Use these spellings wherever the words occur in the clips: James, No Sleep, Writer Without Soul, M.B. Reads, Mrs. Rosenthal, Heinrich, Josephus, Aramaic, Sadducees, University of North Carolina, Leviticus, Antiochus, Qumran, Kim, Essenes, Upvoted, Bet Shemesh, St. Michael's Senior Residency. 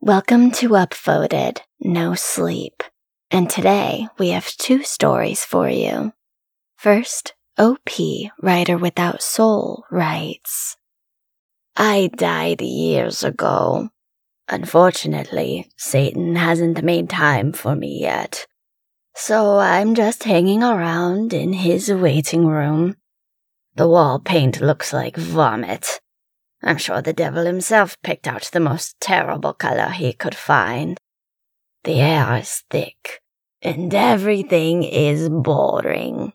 Welcome to Upvoted, No Sleep, and today we have 2 stories for you. First, OP, Writer Without Soul, writes, I died years ago. Unfortunately, Satan hasn't made time for me yet, so I'm just hanging around in his waiting room. The wall paint looks like vomit. I'm sure the devil himself picked out the most terrible color he could find. The air is thick, and everything is boring.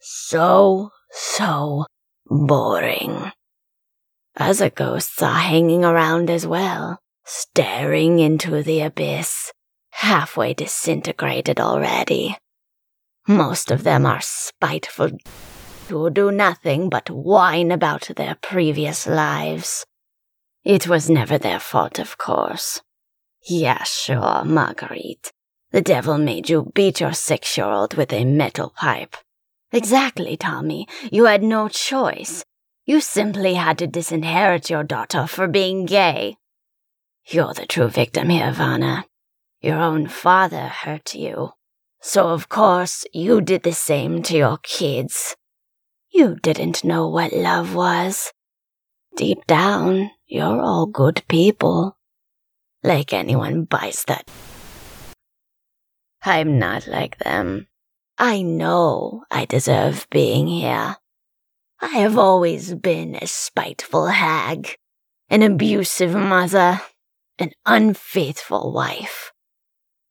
So boring. Other ghosts are hanging around as well, staring into the abyss, halfway disintegrated already. Most of them are spiteful who do nothing but whine about their previous lives. It was never their fault, of course. Yeah, sure, Marguerite. The devil made you beat your 6-year-old with a metal pipe. Exactly, Tommy. You had no choice. You simply had to disinherit your daughter for being gay. You're the true victim here, Vanna. Your own father hurt you. So, of course, you did the same to your kids. You didn't know what love was. Deep down, you're all good people. Like anyone buys that. I'm not like them. I know I deserve being here. I have always been a spiteful hag, an abusive mother, an unfaithful wife.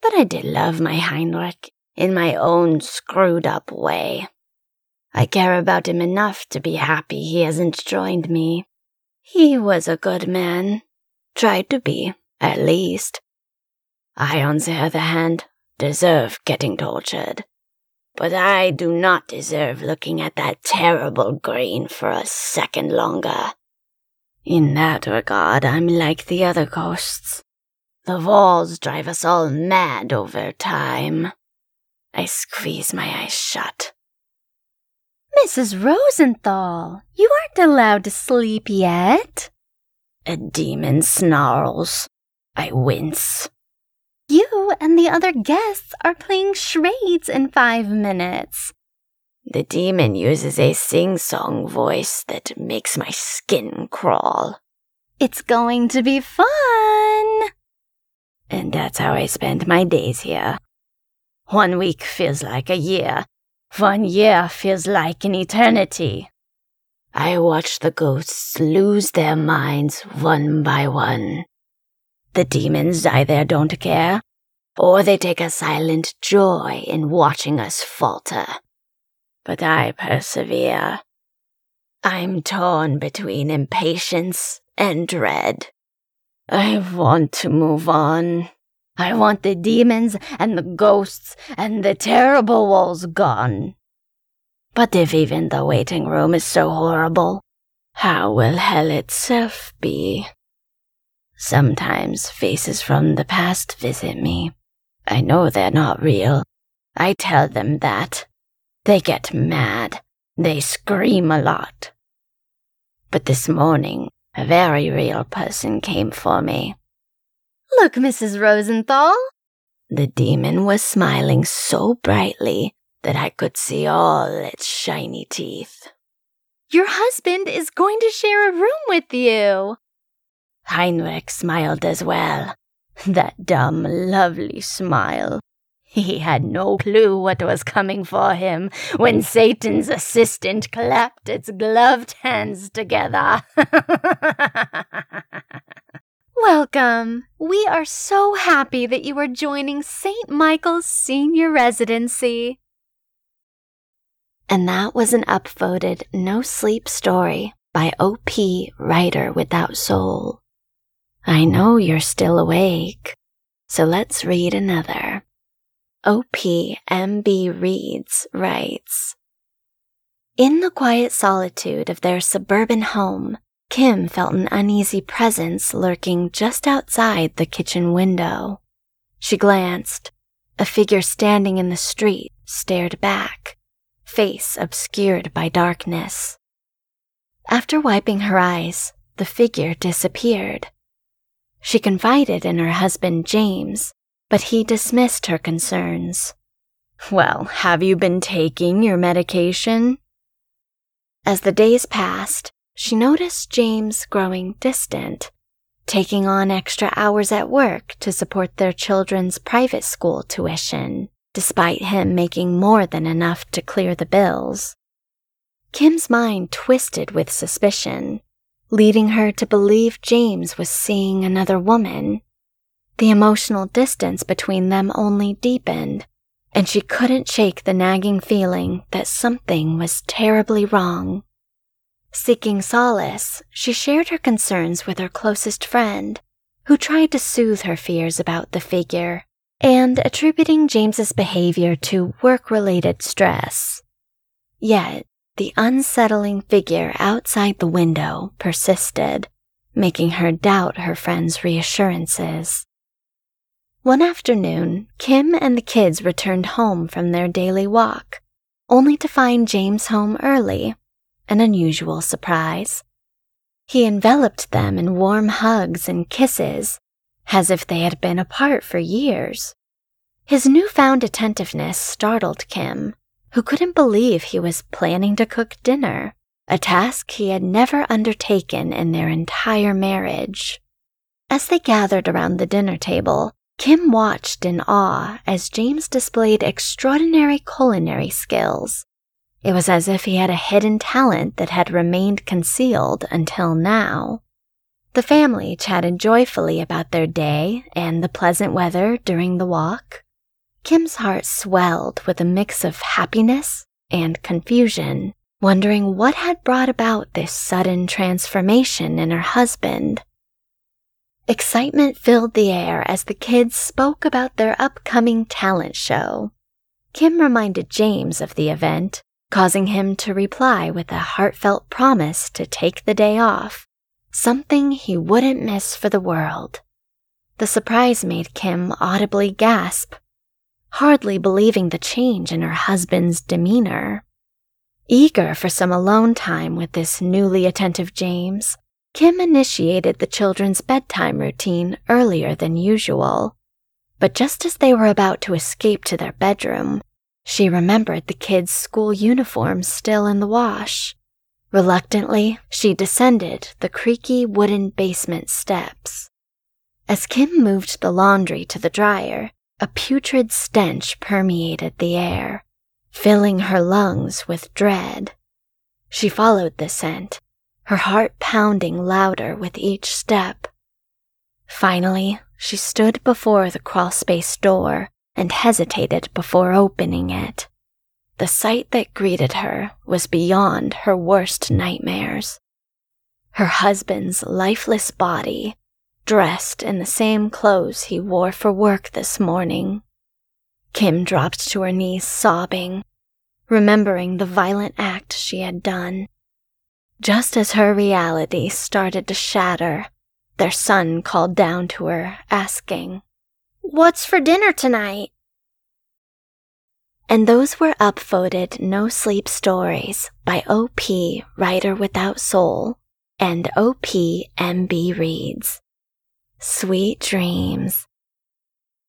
But I did love my Heinrich in my own screwed-up way. I care about him enough to be happy he hasn't joined me. He was a good man. Tried to be, at least. I, on the other hand, deserve getting tortured. But I do not deserve looking at that terrible green for a second longer. In that regard, I'm like the other ghosts. The walls drive us all mad over time. I squeeze my eyes shut. Mrs. Rosenthal, you aren't allowed to sleep yet. A demon snarls. I wince. You and the other guests are playing charades in 5 minutes. The demon uses a sing-song voice that makes my skin crawl. It's going to be fun. And that's how I spend my days here. 1 week feels like a year. 1 year feels like an eternity. I watch the ghosts lose their minds one by one. The demons either don't care, or they take a silent joy in watching us falter. But I persevere. I'm torn between impatience and dread. I want to move on. I want the demons and the ghosts and the terrible walls gone. But if even the waiting room is so horrible, how will hell itself be? Sometimes faces from the past visit me. I know they're not real. I tell them that. They get mad. They scream a lot. But this morning, a very real person came for me. Look, Mrs. Rosenthal. The demon was smiling so brightly that I could see all its shiny teeth. Your husband is going to share a room with you. Heinrich smiled as well. That dumb, lovely smile. He had no clue what was coming for him when Satan's assistant clapped its gloved hands together. Welcome. We are so happy that you are joining St. Michael's Senior Residency. And that was an upvoted No Sleep story by OP Writer Without Soul. I know you're still awake, so let's read another. OP M.B. Reads writes, in the quiet solitude of their suburban home, Kim felt an uneasy presence lurking just outside the kitchen window. She glanced. A figure standing in the street stared back, face obscured by darkness. After wiping her eyes, the figure disappeared. She confided in her husband James, but he dismissed her concerns. Well, have you been taking your medication? As the days passed, she noticed James growing distant, taking on extra hours at work to support their children's private school tuition, despite him making more than enough to clear the bills. Kim's mind twisted with suspicion, leading her to believe James was seeing another woman. The emotional distance between them only deepened, and she couldn't shake the nagging feeling that something was terribly wrong. Seeking solace, she shared her concerns with her closest friend, who tried to soothe her fears about the figure, and attributing James's behavior to work-related stress. Yet, the unsettling figure outside the window persisted, making her doubt her friend's reassurances. One afternoon, Kim and the kids returned home from their daily walk, only to find James home early, an unusual surprise. He enveloped them in warm hugs and kisses, as if they had been apart for years. His newfound attentiveness startled Kim, who couldn't believe he was planning to cook dinner, a task he had never undertaken in their entire marriage. As they gathered around the dinner table, Kim watched in awe as James displayed extraordinary culinary skills. It was as if he had a hidden talent that had remained concealed until now. The family chatted joyfully about their day and the pleasant weather during the walk. Kim's heart swelled with a mix of happiness and confusion, wondering what had brought about this sudden transformation in her husband. Excitement filled the air as the kids spoke about their upcoming talent show. Kim reminded James of the event, causing him to reply with a heartfelt promise to take the day off, something he wouldn't miss for the world. The surprise made Kim audibly gasp, hardly believing the change in her husband's demeanor. Eager for some alone time with this newly attentive James, Kim initiated the children's bedtime routine earlier than usual. But just as they were about to escape to their bedroom, she remembered the kids' school uniforms still in the wash. Reluctantly, she descended the creaky wooden basement steps. As Kim moved the laundry to the dryer, a putrid stench permeated the air, filling her lungs with dread. She followed the scent, her heart pounding louder with each step. Finally, she stood before the crawlspace door and hesitated before opening it. The sight that greeted her was beyond her worst nightmares. Her husband's lifeless body, dressed in the same clothes he wore for work this morning. Kim dropped to her knees sobbing, remembering the violent act she had done. Just as her reality started to shatter, Their son called down to her, asking, "What's for dinner tonight?" And those were upvoted No Sleep stories by OP Writer Without Soul and OP M.B. Reads. Sweet dreams.